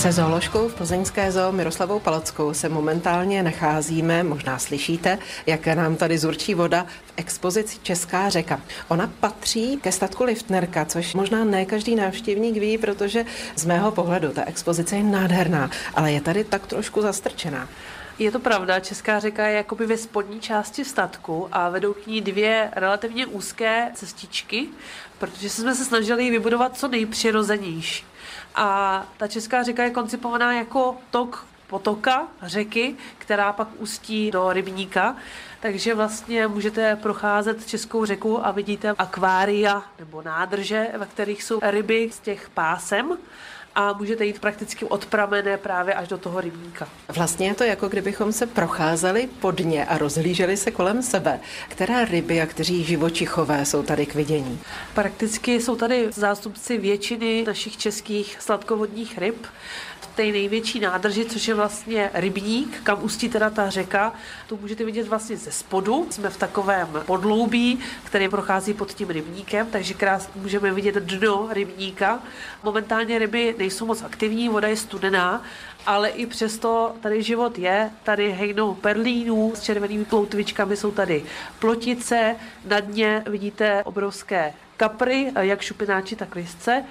Se zooložkou v plzeňské zoo Miroslavou Palockou se momentálně nacházíme, možná slyšíte, jak nám tady zurčí voda, v expozici Česká řeka. Ona patří ke statku Liftnerka, což možná ne každý návštěvník ví, protože z mého pohledu ta expozice je nádherná, ale je tady tak trošku zastrčená. Je to pravda, Česká řeka je jakoby ve spodní části statku a vedou k ní dvě relativně úzké cestičky, protože jsme se snažili ji vybudovat co nejpřirozenější. A ta Česká řeka je koncipovaná jako tok potoka, řeky, která pak ústí do rybníka. Takže vlastně můžete procházet Českou řeku a vidíte akvária nebo nádrže, ve kterých jsou ryby z těch pásem. A můžete jít prakticky od pramene právě až do toho rybníka. Vlastně je to jako kdybychom se procházeli po dně a rozhlíželi se kolem sebe. Které ryby a kteří živočichové jsou tady k vidění? Prakticky jsou tady zástupci většiny našich českých sladkovodních ryb. V té největší nádrži, což je vlastně rybník, kam ústí teda ta řeka, tu můžete vidět vlastně ze spodu. Jsme v takovém podloubí, které prochází pod tím rybníkem, takže krásně můžeme vidět dno rybníka. Momentálně ryby nejsou moc aktivní, voda je studená, ale i přesto tady život je. Tady hejnou perlínů s červenými ploutvičkami, jsou tady plotice, na dně vidíte obrovské kapry, jak šupináči, tak listce.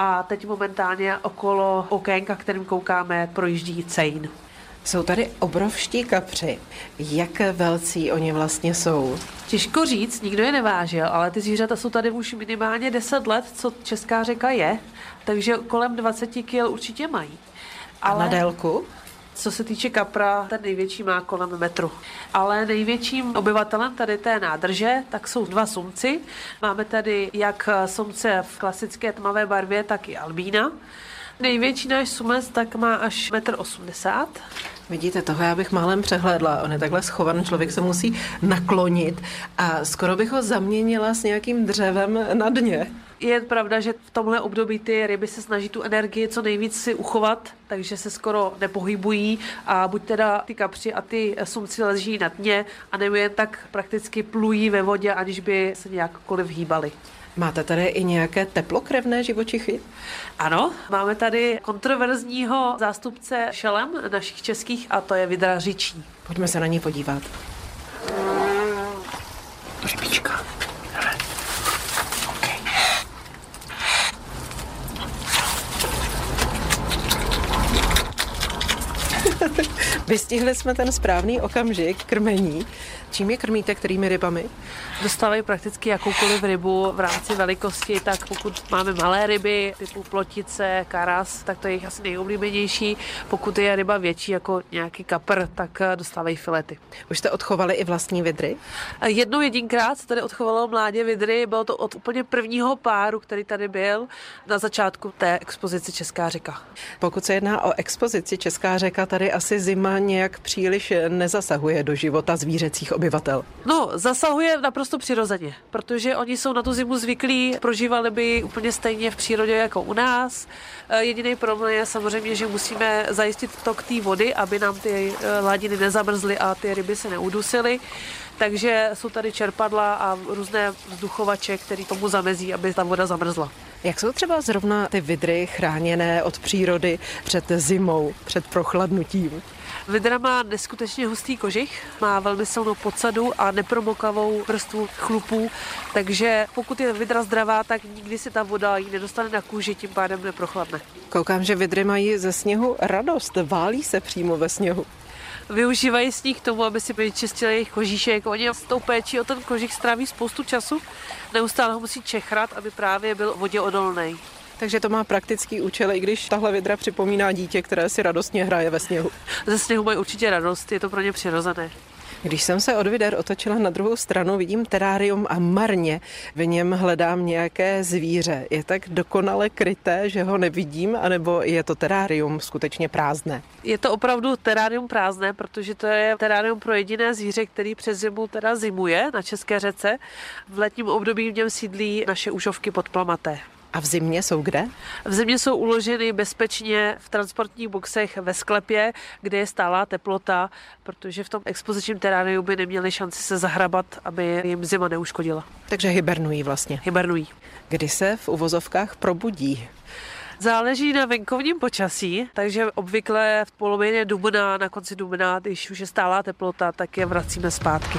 A teď momentálně okolo okénka, kterým koukáme, projíždí cejn. Jsou tady obrovští kapři. Jak velcí oni vlastně jsou? Těžko říct, nikdo je nevážil, ale ty zvířata jsou tady už minimálně 10 let, co Česká řeka je, takže kolem 20 kg určitě mají. Ale... A na délku? Co se týče kapra, ten největší má kolem metru. Ale největším obyvatelem tady té nádrže tak jsou dva sumci. Máme tady jak sumce v klasické tmavé barvě, tak i albína. Největší náš sumec tak má až 1,80 m. Vidíte, toho já bych málem přehlédla. On je takhle schovan, člověk se musí naklonit a skoro bych ho zaměnila s nějakým dřevem na dně. Je pravda, že v tomhle období ty ryby se snaží tu energii co nejvíc si uchovat, takže se skoro nepohybují a buď teda ty kapři a ty sumci leží na dně, anebo jen tak prakticky plují ve vodě, aniž by se nějakkoliv hýbali. Máte tady i nějaké teplokrevné živočichy? Ano, máme tady kontroverzního zástupce šelem našich českých a to je vydra říční. Pojďme se na ní podívat. Rybička. Okay. Vystihli jsme ten správný okamžik krmení. Čím je krmíte, kterými rybami? Dostávají prakticky jakoukoliv rybu v rámci velikosti, tak pokud máme malé ryby, typu plotice, karas, tak to je jich asi nejoblíbenější. Pokud je ryba větší, jako nějaký kapr, tak dostávají filety. Už jste odchovali i vlastní vydry? Jednou jedinkrát se tady odchovalo mládě vydry, bylo to od úplně prvního páru, který tady byl na začátku té expozice Česká řeka. Pokud se jedná o expozici Česká řeka, tady asi zima nějak příliš nezasahuje do života zvířecích obyvatel. No, zasahuje naprosto přirozeně, protože oni jsou na tu zimu zvyklí, prožívali by úplně stejně v přírodě jako u nás. Jediný problém je samozřejmě, že musíme zajistit tok té vody, aby nám ty hladiny nezamrzly a ty ryby se neudusily. Takže jsou tady čerpadla a různé vzduchovače, které tomu zamezí, aby ta voda zamrzla. Jak jsou třeba zrovna ty vydry chráněné od přírody před zimou, před prochladnutím? Vydra má neskutečně hustý kožich, má velmi silnou podsadu a nepromokavou vrstvu chlupů, takže pokud je vydra zdravá, tak nikdy se ta voda jí nedostane na kůži, tím pádem neprochladne. Koukám, že vydry mají ze sněhu radost, válí se přímo ve sněhu. Využívají sníh k tomu, aby si vyčistili jejich kožíšek. Oni s tou péčí o ten kožich stráví spoustu času. Neustále ho musí čechrat, aby právě byl voděodolný. Takže to má praktický účel, i když tahle vydra připomíná dítě, které si radostně hraje ve sněhu. Ze sněhu mají určitě radost, je to pro ně přirozené. Když jsem se od vider otočila na druhou stranu, vidím terárium a marně v něm hledám nějaké zvíře. Je tak dokonale kryté, že ho nevidím, anebo je to terárium skutečně prázdné? Je to opravdu terárium prázdné, protože to je terárium pro jediné zvíře, který přes zimu teda zimuje na České řece. V letním období v něm sídlí naše užovky podplamaté. A v zimě jsou kde? V zimě jsou uloženy bezpečně v transportních boxech ve sklepě, kde je stálá teplota, protože v tom expozičním teráriu by neměli šanci se zahrabat, aby jim zima neuškodila. Takže hibernují vlastně? Hibernují. Kdy se v uvozovkách probudí? Záleží na venkovním počasí, takže obvykle v polovině dubna, na konci dubna, když už je stálá teplota, tak je vracíme zpátky.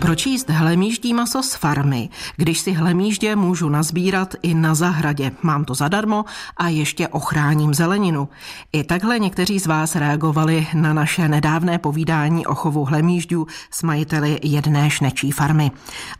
Proč jíst hlemýždí maso z farmy, když si hlemýždě můžu nazbírat i na zahradě? Mám to zadarmo a ještě ochráním zeleninu. I takhle někteří z vás reagovali na naše nedávné povídání o chovu hlemýždů s majiteli jedné šnečí farmy.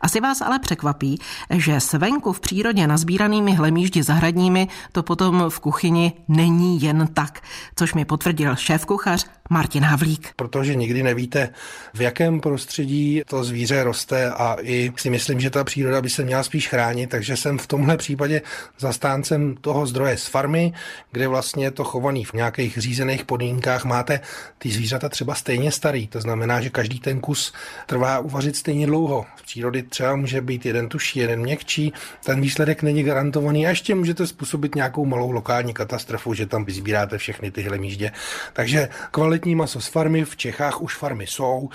Asi vás ale překvapí, že svenku v přírodě nazbíranými hlemýždi zahradními to potom v kuchyni není jen tak, což mi potvrdil šéfkuchař Martin Havlík. Protože nikdy nevíte, v jakém prostředí to zvíře roste a i si myslím, že ta příroda by se měla spíš chránit, takže jsem v tomhle případě zastáncem toho zdroje z farmy, kde vlastně je to chovaný v nějakých řízených podmínkách. Máte ty zvířata třeba stejně starý, to znamená, že každý ten kus trvá uvařit stejně dlouho. V přírodě třeba může být jeden tuší, jeden měkčí, ten výsledek není garantovaný a ještě můžete způsobit nějakou malou lokální katastrofu, že tam vyzbíráte všechny ty hlemýždě. Takže kvalitní maso z farmy, v Čechách už farmy jsou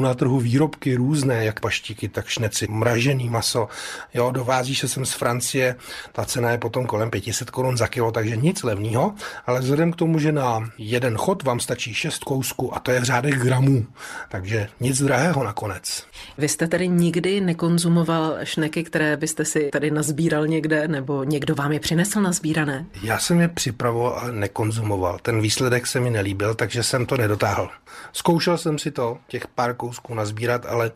na trhu výrobky různé, jak paštíky, tak šneci, mražený maso. Jo, dovází se sem z Francie, ta cena je potom kolem 500 korun za kilo, takže nic levného, ale vzhledem k tomu, že na jeden chod vám stačí 6 kousků a to je v řádech gramů, takže nic drahého nakonec. Vy jste tady nikdy nekonzumoval šneky, které byste si tady nazbíral někde, nebo někdo vám je přinesl nazbírané? Já jsem je připravoval a nekonzumoval. Ten výsledek se mi nelíbil, takže jsem to nedotáhl. Zkoušel jsem si to, těch pár kousků nazbírat, ale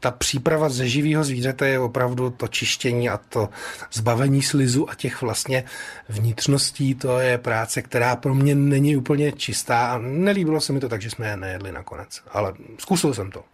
ta příprava ze živého zvířete je opravdu to čištění a to zbavení slizu a těch vlastně vnitřností, to je práce, která pro mě není úplně čistá a nelíbilo se mi to, takže jsme je nejedli nakonec, ale zkusil jsem to.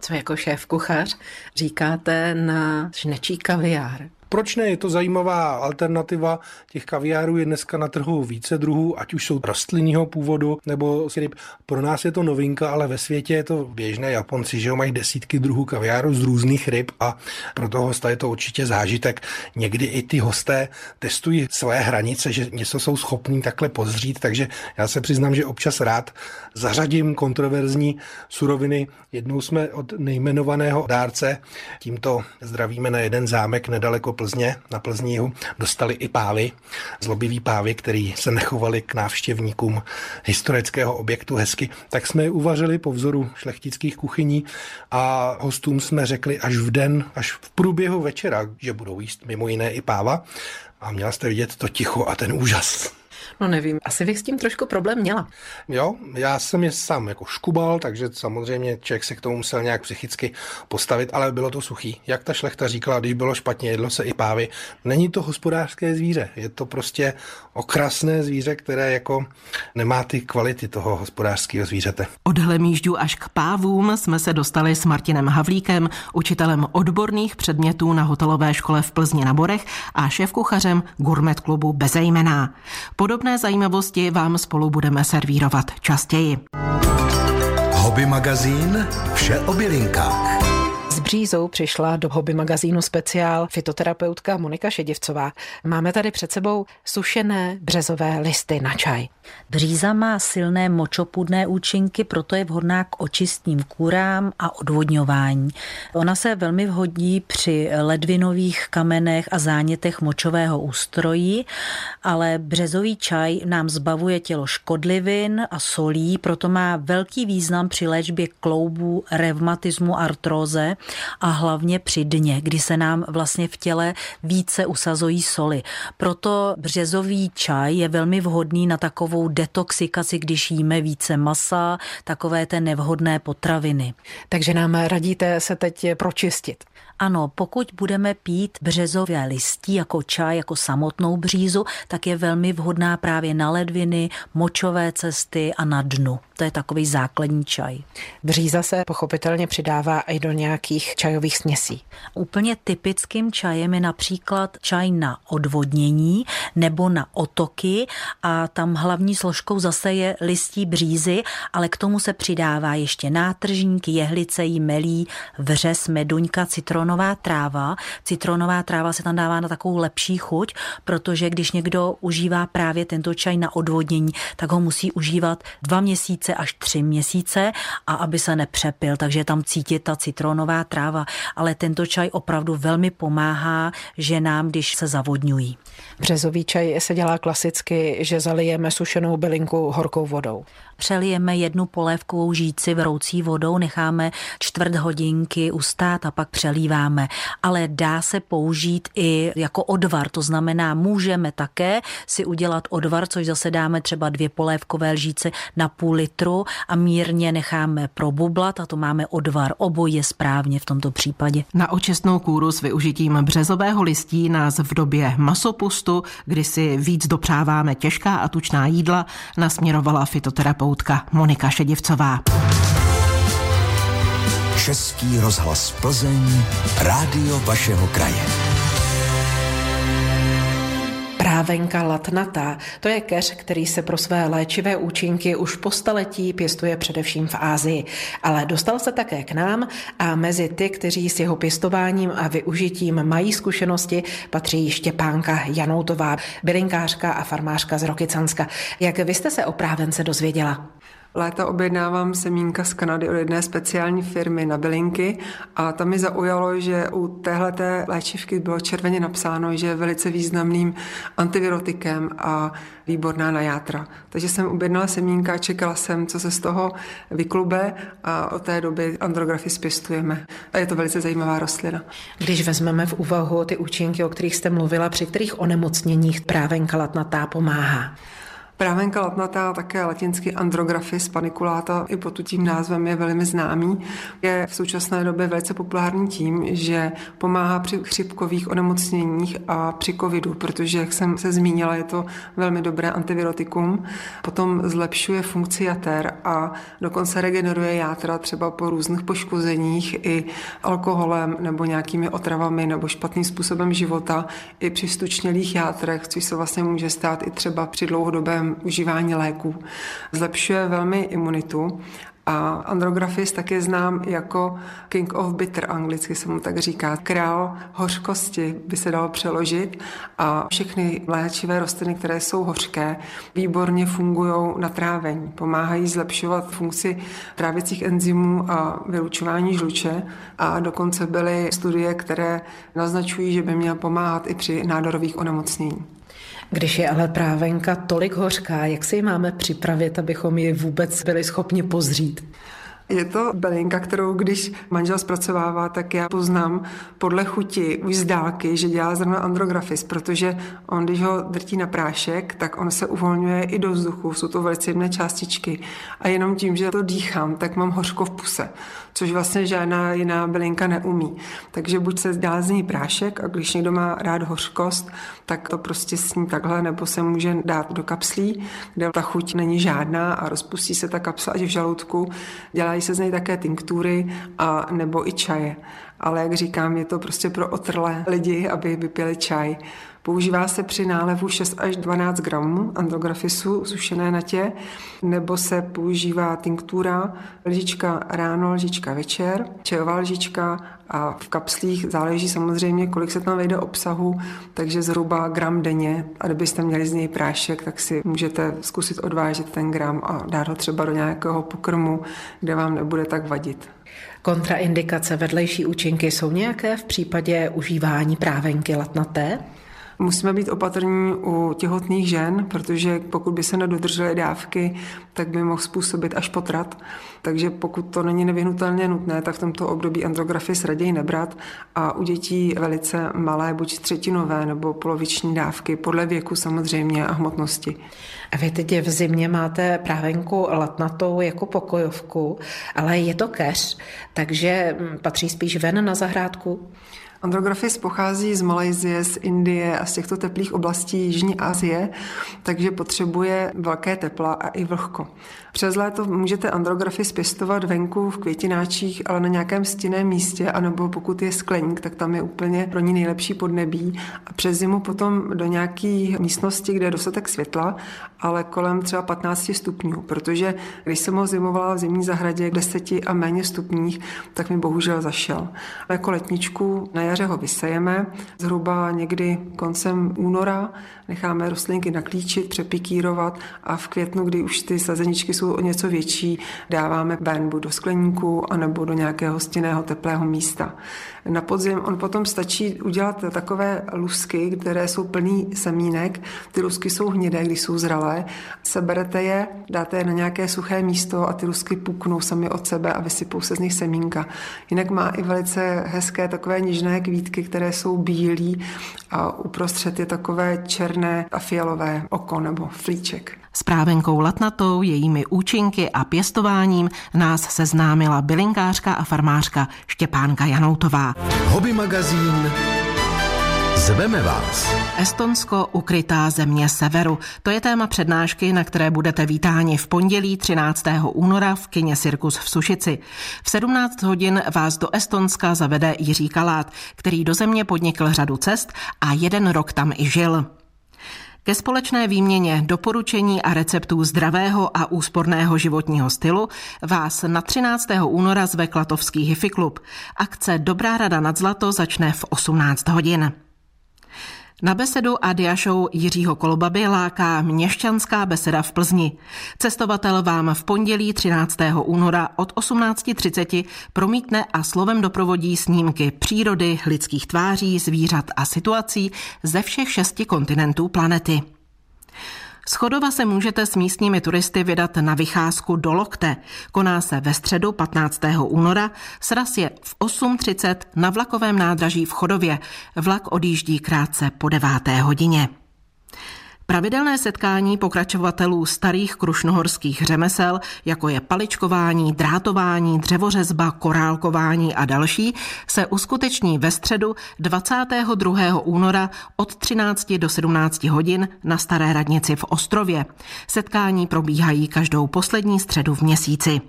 Co jako šéfkuchař říkáte na šnečí kaviár? Proč ne? Je to zajímavá alternativa. Těch kaviárů je dneska na trhu více druhů, ať už jsou rostlinního původu nebo ryb. Pro nás je to novinka, ale ve světě je to běžné. Japonci, že mají desítky druhů kaviáru z různých ryb a pro toho hosta je to určitě zážitek. Někdy i ty hosté testují své hranice, že něco jsou schopní takhle pozřít, takže já se přiznám, že občas rád zařadím kontroverzní suroviny. Jednou jsme od nejmenovaného dárce, tímto zdravíme na jeden zámek nedaleko Plzně, na Plzni jihu, dostali i pávy, zlobivý pávy, který se nechovali k návštěvníkům historického objektu hezky. Tak jsme je uvařili po vzoru šlechtických kuchyní a hostům jsme řekli až v průběhu večera, že budou jíst mimo jiné i páva. A měla jste vidět to ticho a ten úžas. No nevím, asi bych s tím trošku problém měla. Jo, já jsem je sám jako škubal, takže samozřejmě člověk se k tomu musel nějak psychicky postavit, ale bylo to suchý. Jak ta šlechta říkala, když bylo špatně, jedlo se i pávy. Není to hospodářské zvíře, je to prostě okrasné zvíře, které jako nemá ty kvality toho hospodářského zvířete. Od hlemýždů až k pávům jsme se dostali s Martinem Havlíkem, učitelem odborných předmětů na hotelové škole v Plzni na Borech a šéfkuchařem Gourmet klubu Bezejmená. Podobné zajímavosti vám spolu budeme servírovat častěji. Hobby magazín, vše o bylinkách. S Břízou přišla do Hobby magazínu speciál fytoterapeutka Monika Šedivcová. Máme tady před sebou sušené březové listy na čaj. Bříza má silné močopudné účinky, proto je vhodná k očistním kůrám a odvodňování. Ona se velmi vhodí při ledvinových kamenech a zánětech močového ústrojí, ale březový čaj nám zbavuje tělo škodlivin a solí, proto má velký význam při léčbě kloubů, revmatismu, artróze a hlavně při dně, kdy se nám vlastně v těle více usazují soli. Proto březový čaj je velmi vhodný na takovou detoxikaci, když jíme více masa, takové té nevhodné potraviny. Takže nám radíte se teď pročistit? Ano, pokud budeme pít březové listí jako čaj, jako samotnou břízu, tak je velmi vhodná právě na ledviny, močové cesty a na dnu. To je takový základní čaj. Bříza se pochopitelně přidává i do nějakých různých čajových směsí. Úplně typickým čajem je například čaj na odvodnění nebo na otoky a tam hlavní složkou zase je listí břízy, ale k tomu se přidává ještě nátržník, jehlice, jmelí, vřes, meduňka, citronová tráva. Citronová tráva se tam dává na takovou lepší chuť, protože když někdo užívá právě tento čaj na odvodnění, tak ho musí užívat 2 měsíce až 3 měsíce a aby se nepřepil, takže tam cítit ta citronová tráva. Ale tento čaj opravdu velmi pomáhá ženám, když se zavodňují. Březový čaj se dělá klasicky, že zalijeme sušenou bylinku horkou vodou. Přelijeme 1 polévkovou žíci vroucí vodou, necháme 1/4 hodinky ustát a pak přelíváme. Ale dá se použít i jako odvar, to znamená, můžeme také si udělat odvar, což zase dáme třeba 2 polévkové lžíce na půl litru a mírně necháme probublat a to máme odvar. Oboje správně v tomto případě. Na očistnou kůru s využitím březového listí nás v době masopustu, kdy si víc dopřáváme těžká a tučná jídla, nasměrovala fytoterapeutka Monika Šedivcová. Český rozhlas Plzeň, rádio vašeho kraje. Trávenka latnatá, to je keř, který se pro své léčivé účinky už po staletí pěstuje především v Asii, ale dostal se také k nám a mezi ty, kteří s jeho pěstováním a využitím mají zkušenosti, patří Štěpánka Janoutová, bylinkářka a farmářka z Rokycanska. Jak vy jste se o trávence dozvěděla? Léta objednávám semínka z Kanady od jedné speciální firmy na bylinky a tam mi zaujalo, že u téhleté léčivky bylo červeně napsáno, že je velice významným antivirotikem a výborná na játra. Takže jsem objednala semínka a čekala jsem, co se z toho vyklube a od té doby andrographis pěstujeme. A je to velice zajímavá rostlina. Když vezmeme v úvahu ty účinky, o kterých jste mluvila, při kterých onemocněních trávenka latnatá pomáhá? Trávenka latnatá, také latinsky andrographis panikulata, i pod tím názvem je velmi známý. Je v současné době velice populární tím, že pomáhá při chřipkových onemocněních a při covidu, protože, jak jsem se zmínila, je to velmi dobré antivirotikum. Potom zlepšuje funkci jater a dokonce regeneruje játra třeba po různých poškozeních i alkoholem nebo nějakými otravami nebo špatným způsobem života i při stučnělých játrech, což se vlastně může stát i třeba při dlouhodobém užívání léků. Zlepšuje velmi imunitu a andrographis taky znám jako king of bitter, anglicky se mu tak říká. Král hořkosti by se dalo přeložit a všechny léčivé rostliny, které jsou hořké, výborně fungují na trávení. Pomáhají zlepšovat funkci trávicích enzymů a vylučování žluče a dokonce byly studie, které naznačují, že by měl pomáhat i při nádorových onemocnění. Když je ale trávenka tolik hořká, jak si ji máme připravit, abychom ji vůbec byli schopni pozřít? Je to bylinka, kterou když manžel zpracovává, tak já poznám podle chuti už z dálky, že dělá zrovna andrographis, protože on, když ho drtí na prášek, tak on se uvolňuje i do vzduchu, jsou to velice jemné částičky a jenom tím, že to dýchám, tak mám hořko v puse, což vlastně žádná jiná bylinka neumí. Takže buď se dělá z ní prášek a když někdo má rád hořkost, tak to prostě sní takhle, nebo se může dát do kapslí, kde ta chuť není žádná a rozpustí se ta kapsla až v žaludku. Dělají se z něj také tinktury a nebo i čaje. Ale jak říkám, je to prostě pro otrlé lidi, aby vypili čaj. Používá se při nálevu 6 až 12 gramů andrographisu sušené natě, nebo se používá tinktura, lžička ráno, lžička večer, čajová lžička a v kapslích záleží samozřejmě, kolik se tam vejde obsahu, takže zhruba gram denně. A kdybyste měli z něj prášek, tak si můžete zkusit odvážet ten gram a dát ho třeba do nějakého pokrmu, kde vám nebude tak vadit. Kontraindikace, vedlejší účinky jsou nějaké v případě užívání trávenky latnaté? Musíme být opatrní u těhotných žen, protože pokud by se nedodržely dávky, tak by mohl způsobit až potrat. Takže pokud to není nevyhnutelně nutné, tak v tomto období andrographis raději nebrat a u dětí velice malé, buď 1/3 nebo poloviční dávky, podle věku samozřejmě a hmotnosti. A vy teď v zimě máte trávenku latnatou jako pokojovku, ale je to keř, takže patří spíš ven na zahrádku? Andrographis pochází z Malajsie, z Indie a z těchto teplých oblastí Jižní Asie, takže potřebuje velké tepla a i vlhko. Přes léto můžete andrographis pěstovat venku v květináčích, ale na nějakém stinném místě, anebo pokud je skleník, tak tam je úplně pro ní nejlepší podnebí. A přes zimu potom do nějaké místnosti, kde je dostatek světla, ale kolem třeba 15 stupňů, protože když jsem ho zimovala v zimní zahradě 10 a méně stupních, tak mi bohužel zašel. Jako letničku na jaře ho vysejeme, zhruba někdy koncem února, necháme rostlinky naklíčit, přepikírovat a v květnu, kdy už ty sazeničky jsou o něco větší, dáváme ven buď do skleníku anebo do nějakého stinného teplého místa. Na podzim on potom stačí udělat takové lusky, které jsou plný semínek. Ty lusky jsou hnědé, když jsou zralé. Seberete je, dáte je na nějaké suché místo a ty lusky puknou sami od sebe a vysypou se z nich semínka. Jinak má i velice hezké takové něžné kvítky, které jsou bílí a uprostřed je takové černé a fialové oko nebo flíček. S právenkou latnatou, jejími účinky a pěstováním nás seznámila bylinkářka a farmářka Štěpánka Janoutová. Hobby magazín Zveme vás. Estonsko, ukrytá země severu. To je téma přednášky, na které budete vítáni v pondělí 13. února v kině Cirkus v Sušici. V 17 hodin vás do Estonska zavede Jiří Kalát, který do země podnikl řadu cest a 1 rok tam i žil. Ke společné výměně doporučení a receptů zdravého a úsporného životního stylu vás na 13. února zve Klatovský hifi klub. Akce Dobrá rada nad zlato začne v 18 hodin. Na besedu a diashow Jiřího Kolbaby láká Měšťanská beseda v Plzni. Cestovatel vám v pondělí 13. února od 18.30 promítne a slovem doprovodí snímky přírody, lidských tváří, zvířat a situací ze všech 6 kontinentů planety. Z Chodova se můžete s místními turisty vydat na vycházku do Lokte. Koná se ve středu 15. února, sraz je v 8.30 na vlakovém nádraží v Chodově. Vlak odjíždí krátce po 9. hodině. Pravidelné setkání pokračovatelů starých krušnohorských řemesel, jako je paličkování, drátování, dřevořezba, korálkování a další, se uskuteční ve středu 22. února od 13 do 17 hodin na Staré radnici v Ostrově. Setkání probíhají každou poslední středu v měsíci.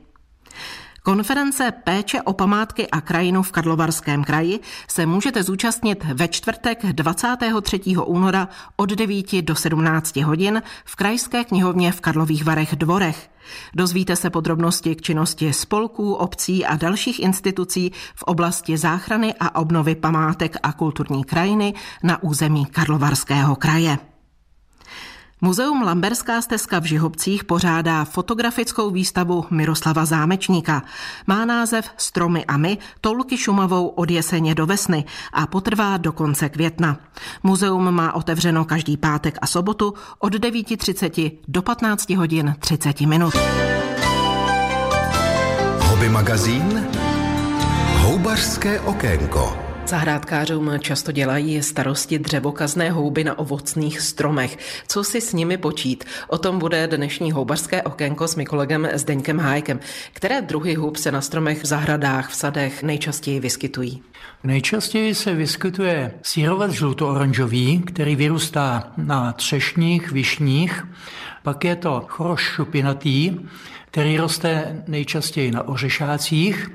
Konference Péče o památky a krajinu v Karlovarském kraji se můžete zúčastnit ve čtvrtek 23. února od 9 do 17 hodin v Krajské knihovně v Karlových Varech Dvorech. Dozvíte se podrobnosti k činnosti spolků, obcí a dalších institucí v oblasti záchrany a obnovy památek a kulturní krajiny na území Karlovarského kraje. Muzeum Lamberská stezka v Žihobcích pořádá fotografickou výstavu Miroslava Zámečníka. Má název Stromy a my, toulky Šumavou od jeseně do vesny a potrvá do konce května. Muzeum má otevřeno každý pátek a sobotu od 9.30 do 15:30. Hobby magazín Houbařské okénko. Zahrádkářům často dělají starosti dřevokazné houby na ovocných stromech. Co si s nimi počít? O tom bude dnešní houbařské okénko s mým kolegem Zdeňkem Hájkem. Které druhy hub se na stromech, v zahradách, v sadech nejčastěji vyskytují? Nejčastěji se vyskytuje sírovec žluto-oranžový, který vyrůstá na třešních, višních. Pak je to choroš šupinatý, který roste nejčastěji na ořešácích.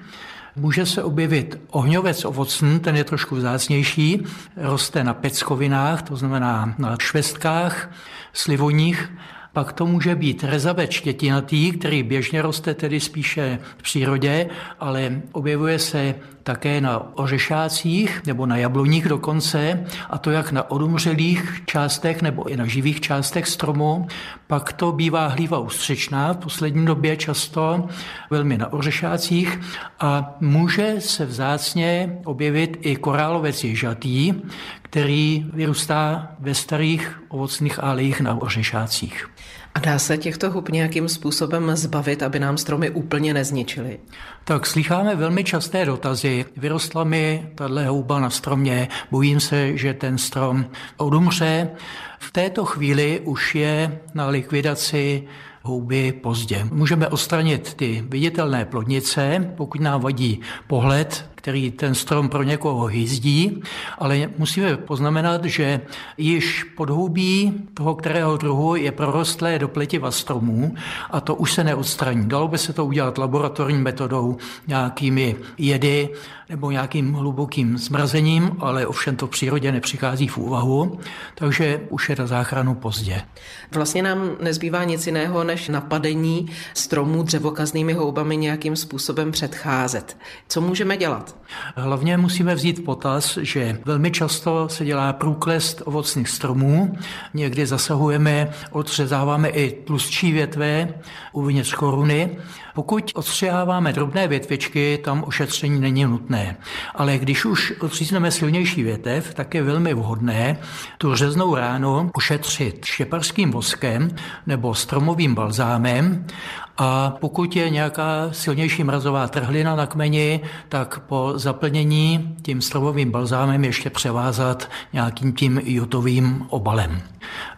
Může se objevit ohňovec ovocný, ten je trošku vzácnější, roste na peckovinách, to znamená na švestkách, slivoních. Pak to může být rezavec štětinatý, který běžně roste tedy spíše v přírodě, ale objevuje se také na ořešácích nebo na jabloních dokonce, a to jak na odumřelých částech nebo i na živých částech stromu. Pak to bývá hlíva ústřičná, v poslední době často velmi na ořešácích, a může se vzácně objevit i korálovec ježatý, který vyrůstá ve starých ovocných alejích na ořešácích. A dá se těchto hub nějakým způsobem zbavit, aby nám stromy úplně nezničily? Tak slýcháme velmi časté dotazy. Vyrostla mi tahle houba na stromě, bojím se, že ten strom odumře. V této chvíli už je na likvidaci houby pozdě. Můžeme odstranit ty viditelné plodnice, pokud nám vadí pohled, který ten strom pro někoho hyzdí, ale musíme poznamenat, že již podhoubí toho kterého druhu je prorostlé do pletiva stromů a to už se neodstraní. Dalo by se to udělat laboratorní metodou, nějakými jedy nebo nějakým hlubokým zmrazením, ale ovšem to v přírodě nepřichází v úvahu, takže už je na záchranu pozdě. Vlastně nám nezbývá nic jiného, než napadení stromů dřevokaznými houbami nějakým způsobem předcházet. Co můžeme dělat? Hlavně musíme vzít v potaz, že velmi často se dělá průklest ovocných stromů, někdy zasahujeme, odřezáváme i tlustší větve uvnitř koruny. Pokud odstřiháváme drobné větvičky, tam ošetření není nutné. Ale když už odřízneme silnější větev, tak je velmi vhodné tu řeznou ránu ošetřit štěparským voskem nebo stromovým balzámem. A pokud je nějaká silnější mrazová trhlina na kmeni, tak po zaplnění tím stromovým balzámem ještě převázat nějakým tím jutovým obalem.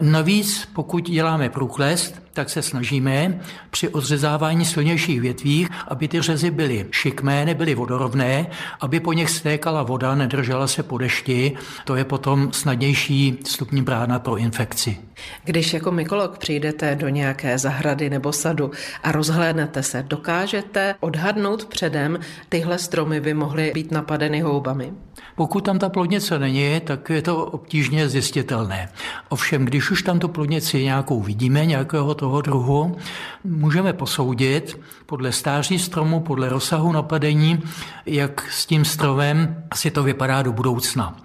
Navíc, pokud děláme průklest, tak se snažíme při odřezávání silnějších větví, aby ty řezy byly šikmé, nebyly vodorovné, aby po nich stékala voda, nedržela se po dešti. To je potom snadnější vstupní brána pro infekci. Když jako mykolog přijdete do nějaké zahrady nebo sadu a rozhlédnete se, dokážete odhadnout předem, tyhle stromy by mohly být napadeny houbami? Pokud tam ta plodnice není, tak je to obtížně zjistitelné. Ovšem, když už tam tu plodnici nějakou vidíme, nějakého toho druhu, můžeme posoudit podle stáří stromu, podle rozsahu napadení, jak s tím stromem asi to vypadá do budoucna.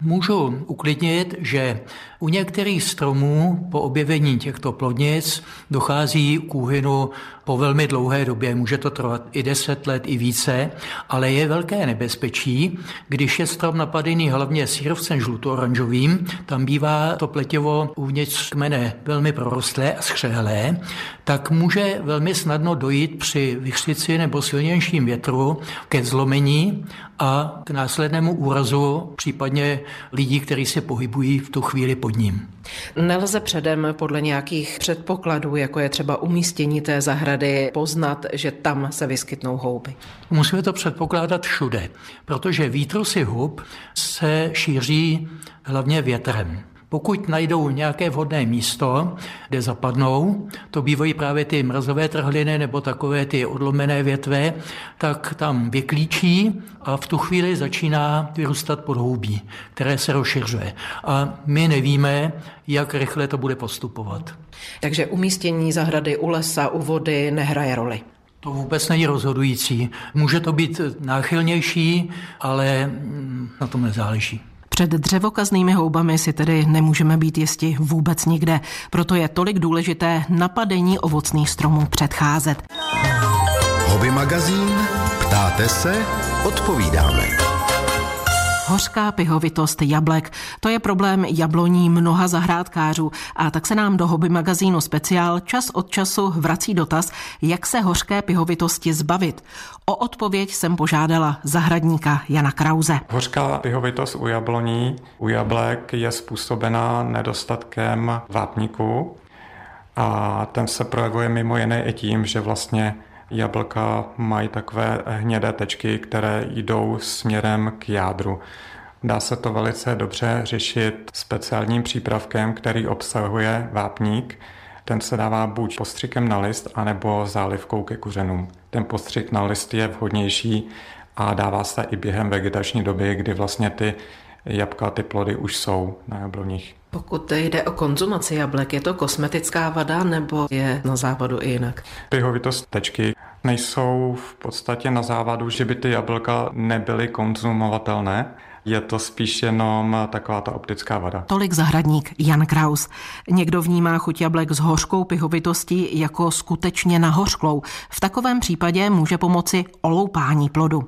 Můžu uklidnit, že u některých stromů po objevení těchto plodnic dochází k úhynu po velmi dlouhé době, může to trvat i 10 let, i více, ale je velké nebezpečí, když je strom napadený hlavně sírovcem žluto-oranžovým, tam bývá to pletivo uvnitř kmene velmi prorostlé a skřehlé, tak může velmi snadno dojít při vichřici nebo silnějším větru ke zlomení a k následnému úrazu, případně lidí, kteří se pohybují v tu chvíli pod ním. Nelze předem podle nějakých předpokladů, jako je třeba umístění té zahrady, poznat, že tam se vyskytnou houby? Musíme to předpokládat všude, protože výtrusy hub se šíří hlavně větrem. Pokud najdou nějaké vhodné místo, kde zapadnou, to bývají právě ty mrazové trhliny nebo takové ty odlomené větve, tak tam vyklíčí a v tu chvíli začíná vyrůstat podhoubí, které se rozšiřuje. A my nevíme, jak rychle to bude postupovat. Takže umístění zahrady u lesa, u vody nehraje roli? To vůbec není rozhodující. Může to být náchylnější, ale na tom nezáleží. Před dřevokaznými houbami si tedy nemůžeme být jisti vůbec nikde. Proto je tolik důležité napadení ovocných stromů předcházet. Hobby magazín. Ptáte se? Odpovídáme. Hořká pihovitost jablek. To je problém jabloní mnoha zahrádkářů a tak se nám do Hobby magazínu Speciál čas od času vrací dotaz, jak se hořké pihovitosti zbavit. O odpověď jsem požádala zahradníka Jana Krauze. Hořká pihovitost u jabloní, u jablek je způsobená nedostatkem vápníku a ten se projevuje mimo jiné i tím, že vlastně jablka mají takové hnědé tečky, které jdou směrem k jádru. Dá se to velice dobře řešit speciálním přípravkem, který obsahuje vápník. Ten se dává buď postřikem na list, anebo zálivkou ke kořenům. Ten postřik na list je vhodnější a dává se i během vegetační doby, kdy vlastně ty jabka, ty plody už jsou na jabloních. Pokud jde o konzumaci jablek, je to kosmetická vada nebo je na závadu i jinak? Pihovitost tečky nejsou v podstatě na závadu, že by ty jablka nebyly konzumovatelné. Je to spíš jenom taková ta optická vada. Tolik zahradník Jan Kraus. Někdo vnímá chuť jablek s hořkou pihovitostí jako skutečně nahořklou. V takovém případě může pomoci oloupání plodu.